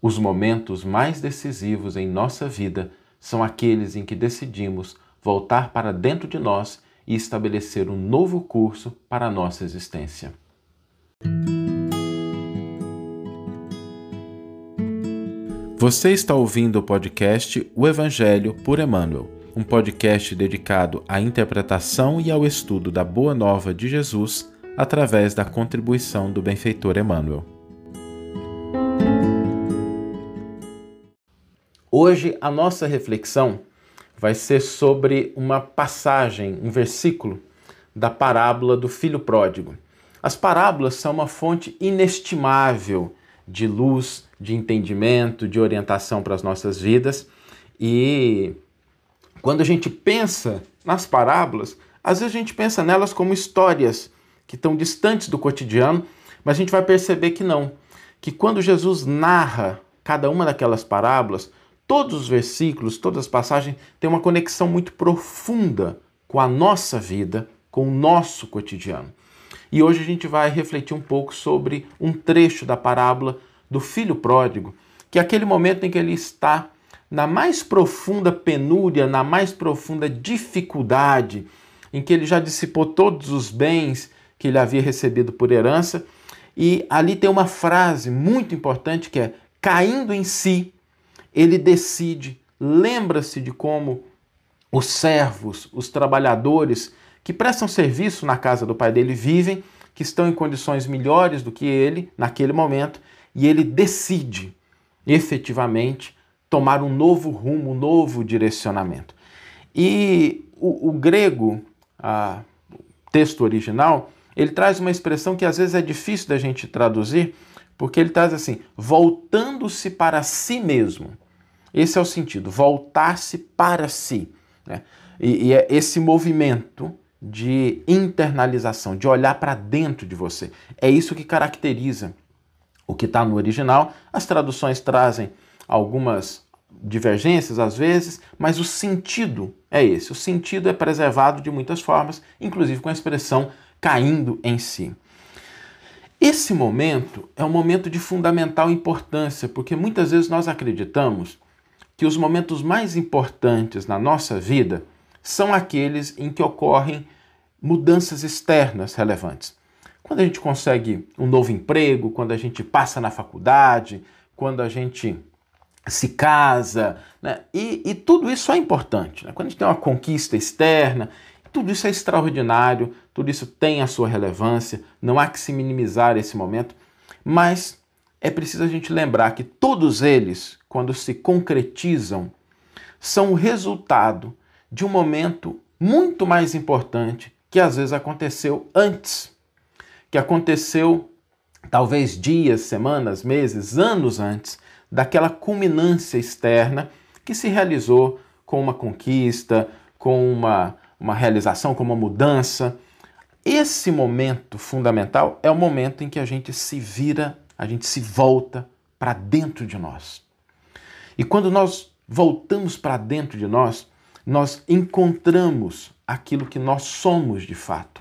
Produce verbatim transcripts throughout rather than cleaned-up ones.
Os momentos mais decisivos em nossa vida são aqueles em que decidimos voltar para dentro de nós e estabelecer um novo curso para a nossa existência. Você está ouvindo o podcast O Evangelho por Emmanuel, um podcast dedicado à interpretação e ao estudo da Boa Nova de Jesus através da contribuição do benfeitor Emmanuel. Hoje a nossa reflexão vai ser sobre uma passagem, um versículo da parábola do filho pródigo. As parábolas são uma fonte inestimável de luz, de entendimento, de orientação para as nossas vidas. E quando a gente pensa nas parábolas, às vezes a gente pensa nelas como histórias que estão distantes do cotidiano, mas a gente vai perceber que não. Que quando Jesus narra cada uma daquelas parábolas, todos os versículos, todas as passagens têm uma conexão muito profunda com a nossa vida, com o nosso cotidiano. E hoje a gente vai refletir um pouco sobre um trecho da parábola do filho pródigo, que é aquele momento em que ele está na mais profunda penúria, na mais profunda dificuldade, em que ele já dissipou todos os bens que ele havia recebido por herança. E ali tem uma frase muito importante que é: caindo em si, ele decide, lembra-se de como os servos, os trabalhadores que prestam serviço na casa do pai dele vivem, que estão em condições melhores do que ele naquele momento, e ele decide efetivamente tomar um novo rumo, um novo direcionamento. E o, o grego, a, o texto original, ele traz uma expressão que às vezes é difícil da gente traduzir, porque ele traz assim, voltando-se para si mesmo. Esse é o sentido, voltar-se para si, né? E, e é esse movimento de internalização, de olhar para dentro de você. É isso que caracteriza o que está no original. As traduções trazem algumas divergências às vezes, mas o sentido é esse. O sentido é preservado de muitas formas, inclusive com a expressão caindo em si. Esse momento é um momento de fundamental importância, porque muitas vezes nós acreditamos que os momentos mais importantes na nossa vida são aqueles em que ocorrem mudanças externas relevantes. Quando a gente consegue um novo emprego, quando a gente passa na faculdade, quando a gente se casa, né? e, e tudo isso é importante, né? Quando a gente tem uma conquista externa, tudo isso é extraordinário, tudo isso tem a sua relevância, não há que se minimizar esse momento, mas é preciso a gente lembrar que todos eles, quando se concretizam, são o resultado de um momento muito mais importante que às vezes aconteceu antes, que aconteceu talvez dias, semanas, meses, anos antes daquela culminância externa que se realizou com uma conquista, com uma... uma realização, como uma mudança. Esse momento fundamental é o momento em que a gente se vira, a gente se volta para dentro de nós. E quando nós voltamos para dentro de nós, nós encontramos aquilo que nós somos de fato.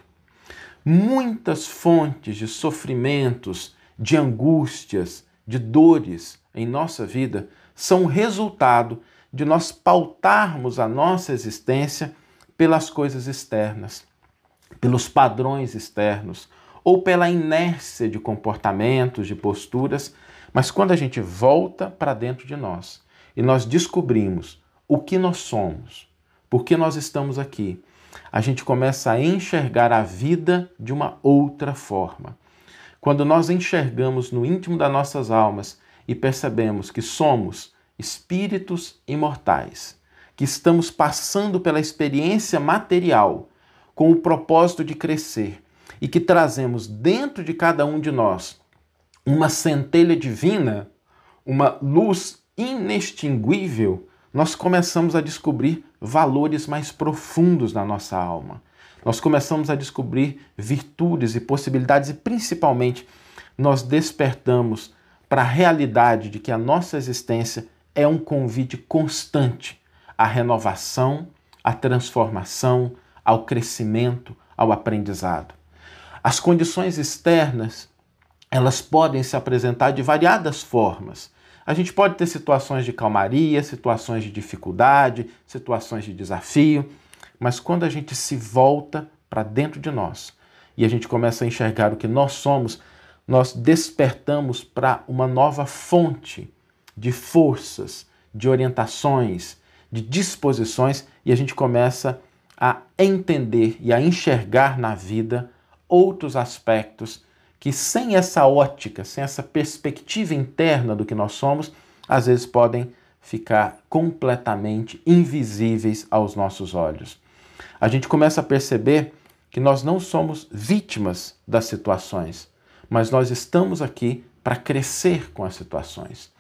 Muitas fontes de sofrimentos, de angústias, de dores em nossa vida são resultado de nós pautarmos a nossa existência pelas coisas externas, pelos padrões externos, ou pela inércia de comportamentos, de posturas. Mas quando a gente volta para dentro de nós e nós descobrimos o que nós somos, por que nós estamos aqui, a gente começa a enxergar a vida de uma outra forma. Quando nós enxergamos no íntimo das nossas almas e percebemos que somos espíritos imortais, que estamos passando pela experiência material com o propósito de crescer e que trazemos dentro de cada um de nós uma centelha divina, uma luz inextinguível, nós começamos a descobrir valores mais profundos na nossa alma. Nós começamos a descobrir virtudes e possibilidades e, principalmente, nós despertamos para a realidade de que a nossa existência é um convite constante à renovação, à transformação, ao crescimento, ao aprendizado. As condições externas, elas podem se apresentar de variadas formas. A gente pode ter situações de calmaria, situações de dificuldade, situações de desafio, mas quando a gente se volta para dentro de nós e a gente começa a enxergar o que nós somos, nós despertamos para uma nova fonte de forças, de orientações, de disposições, e a gente começa a entender e a enxergar na vida outros aspectos que, sem essa ótica, sem essa perspectiva interna do que nós somos, às vezes podem ficar completamente invisíveis aos nossos olhos. A gente começa a perceber que nós não somos vítimas das situações, mas nós estamos aqui para crescer com as situações.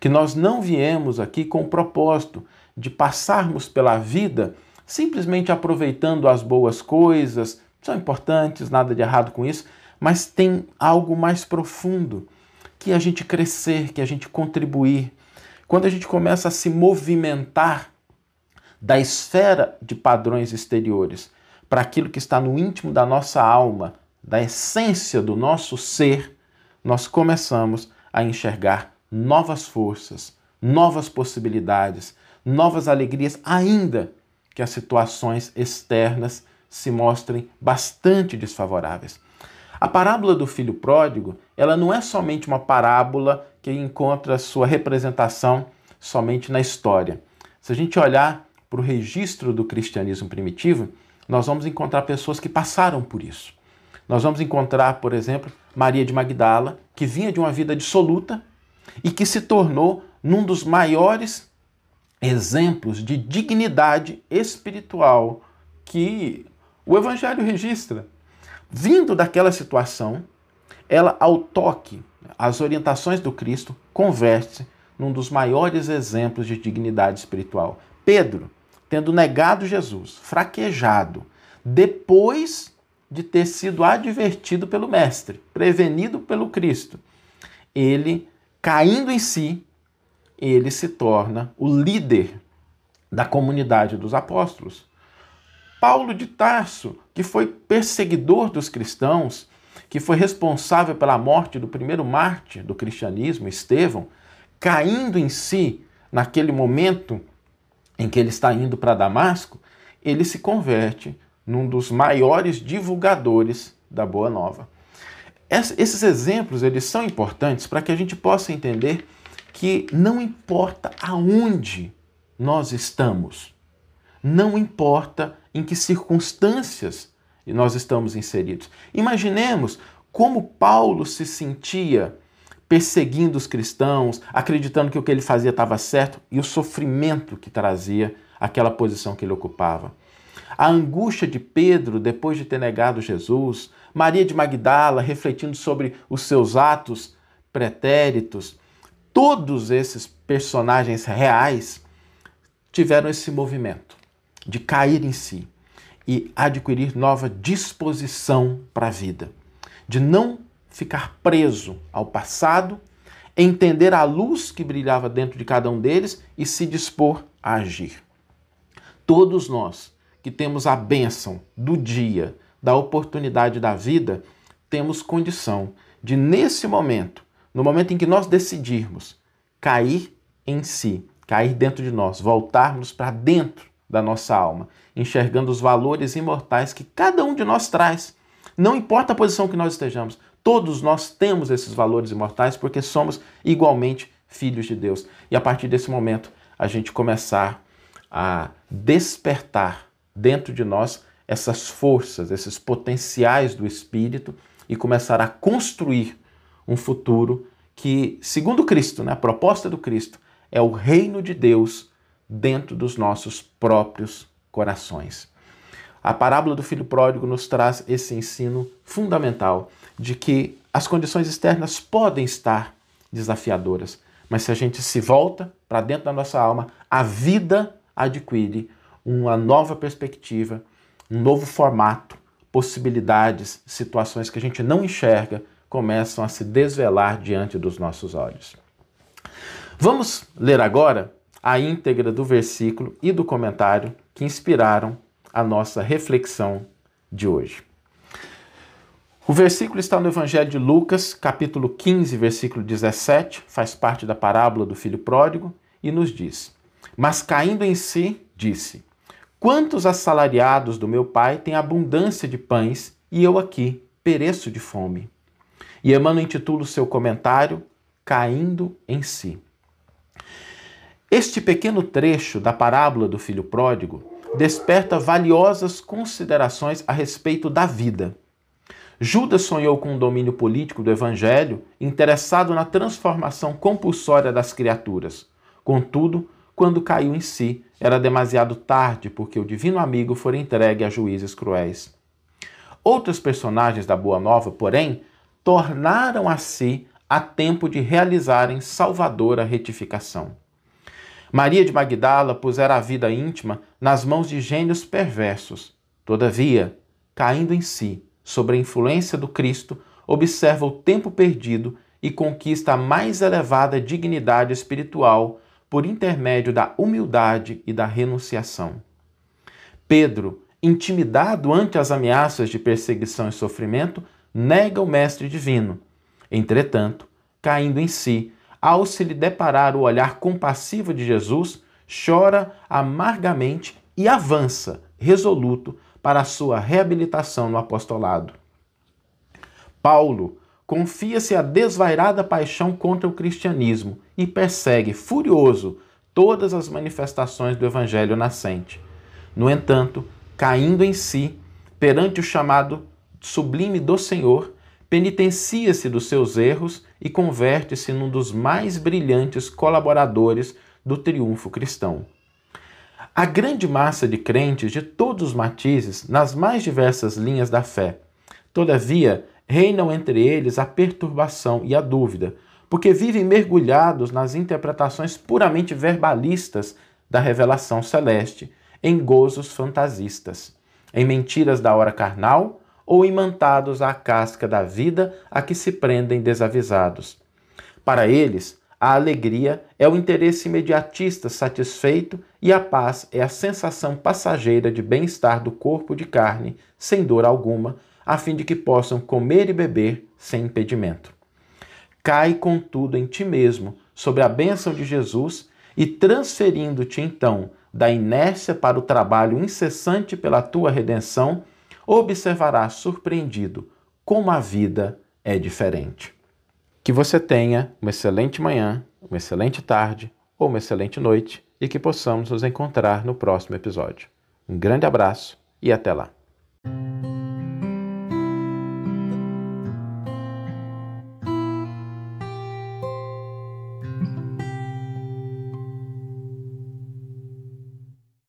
Que nós não viemos aqui com o propósito de passarmos pela vida simplesmente aproveitando as boas coisas, são importantes, nada de errado com isso, mas tem algo mais profundo, que a gente crescer, que a gente contribuir. Quando a gente começa a se movimentar da esfera de padrões exteriores para aquilo que está no íntimo da nossa alma, da essência do nosso ser, nós começamos a enxergar novas forças, novas possibilidades, novas alegrias, ainda que as situações externas se mostrem bastante desfavoráveis. A parábola do filho pródigo, ela não é somente uma parábola que encontra sua representação somente na história. Se a gente olhar para o registro do cristianismo primitivo, nós vamos encontrar pessoas que passaram por isso. Nós vamos encontrar, por exemplo, Maria de Magdala, que vinha de uma vida dissoluta e que se tornou num dos maiores exemplos de dignidade espiritual que o Evangelho registra. Vindo daquela situação, ela, ao toque, às orientações do Cristo, converte-se num dos maiores exemplos de dignidade espiritual. Pedro, tendo negado Jesus, fraquejado, depois de ter sido advertido pelo Mestre, prevenido pelo Cristo, ele, caindo em si, ele se torna o líder da comunidade dos apóstolos. Paulo de Tarso, que foi perseguidor dos cristãos, que foi responsável pela morte do primeiro mártir do cristianismo, Estevão, caindo em si naquele momento em que ele está indo para Damasco, ele se converte num dos maiores divulgadores da Boa Nova. Esses exemplos, eles são importantes para que a gente possa entender que não importa aonde nós estamos, não importa em que circunstâncias nós estamos inseridos. Imaginemos como Paulo se sentia perseguindo os cristãos, acreditando que o que ele fazia estava certo, e o sofrimento que trazia aquela posição que ele ocupava. A angústia de Pedro, depois de ter negado Jesus, Maria de Magdala, refletindo sobre os seus atos pretéritos, todos esses personagens reais tiveram esse movimento de cair em si e adquirir nova disposição para a vida, de não ficar preso ao passado, entender a luz que brilhava dentro de cada um deles e se dispor a agir. Todos nós que temos a bênção do dia, da oportunidade da vida, temos condição de, nesse momento, no momento em que nós decidirmos cair em si, cair dentro de nós, voltarmos para dentro da nossa alma, enxergando os valores imortais que cada um de nós traz. Não importa a posição que nós estejamos, todos nós temos esses valores imortais porque somos igualmente filhos de Deus. E a partir desse momento, a gente começar a despertar dentro de nós essas forças, esses potenciais do Espírito e começar a construir um futuro que, segundo Cristo, né, a proposta do Cristo, é o reino de Deus dentro dos nossos próprios corações. A parábola do filho pródigo nos traz esse ensino fundamental de que as condições externas podem estar desafiadoras, mas se a gente se volta para dentro da nossa alma, a vida adquire uma nova perspectiva, um novo formato, possibilidades, situações que a gente não enxerga começam a se desvelar diante dos nossos olhos. Vamos ler agora a íntegra do versículo e do comentário que inspiraram a nossa reflexão de hoje. O versículo está no Evangelho de Lucas, capítulo quinze, versículo dezessete, faz parte da parábola do filho pródigo, e nos diz: mas caindo em si, disse: quantos assalariados do meu pai têm abundância de pães e eu aqui pereço de fome? E Emmanuel intitula o seu comentário: Caindo em si. Este pequeno trecho da parábola do filho pródigo desperta valiosas considerações a respeito da vida. Judas sonhou com o domínio político do Evangelho, interessado na transformação compulsória das criaturas. Contudo, quando caiu em si, era demasiado tarde, porque o divino amigo fora entregue a juízes cruéis. Outros personagens da Boa Nova, porém, tornaram a si a tempo de realizarem salvadora retificação. Maria de Magdala pusera a vida íntima nas mãos de gênios perversos. Todavia, caindo em si, sob a influência do Cristo, observa o tempo perdido e conquista a mais elevada dignidade espiritual por intermédio da humildade e da renunciação. Pedro, intimidado ante as ameaças de perseguição e sofrimento, nega o Mestre Divino. Entretanto, caindo em si, ao se lhe deparar o olhar compassivo de Jesus, chora amargamente e avança, resoluto, para a sua reabilitação no apostolado. Paulo confia-se à desvairada paixão contra o cristianismo e persegue, furioso, todas as manifestações do Evangelho nascente. No entanto, caindo em si, perante o chamado sublime do Senhor, penitencia-se dos seus erros e converte-se num dos mais brilhantes colaboradores do triunfo cristão. A grande massa de crentes de todos os matizes, nas mais diversas linhas da fé, todavia, reinam entre eles a perturbação e a dúvida, porque vivem mergulhados nas interpretações puramente verbalistas da revelação celeste, em gozos fantasistas, em mentiras da hora carnal, ou imantados à casca da vida a que se prendem desavisados. Para eles, a alegria é o interesse imediatista satisfeito e a paz é a sensação passageira de bem-estar do corpo de carne, sem dor alguma, a fim de que possam comer e beber sem impedimento. Cai, contudo, em ti mesmo, sob a bênção de Jesus, e transferindo-te, então, da inércia para o trabalho incessante pela tua redenção, observarás surpreendido como a vida é diferente. Que você tenha uma excelente manhã, uma excelente tarde ou uma excelente noite e que possamos nos encontrar no próximo episódio. Um grande abraço e até lá!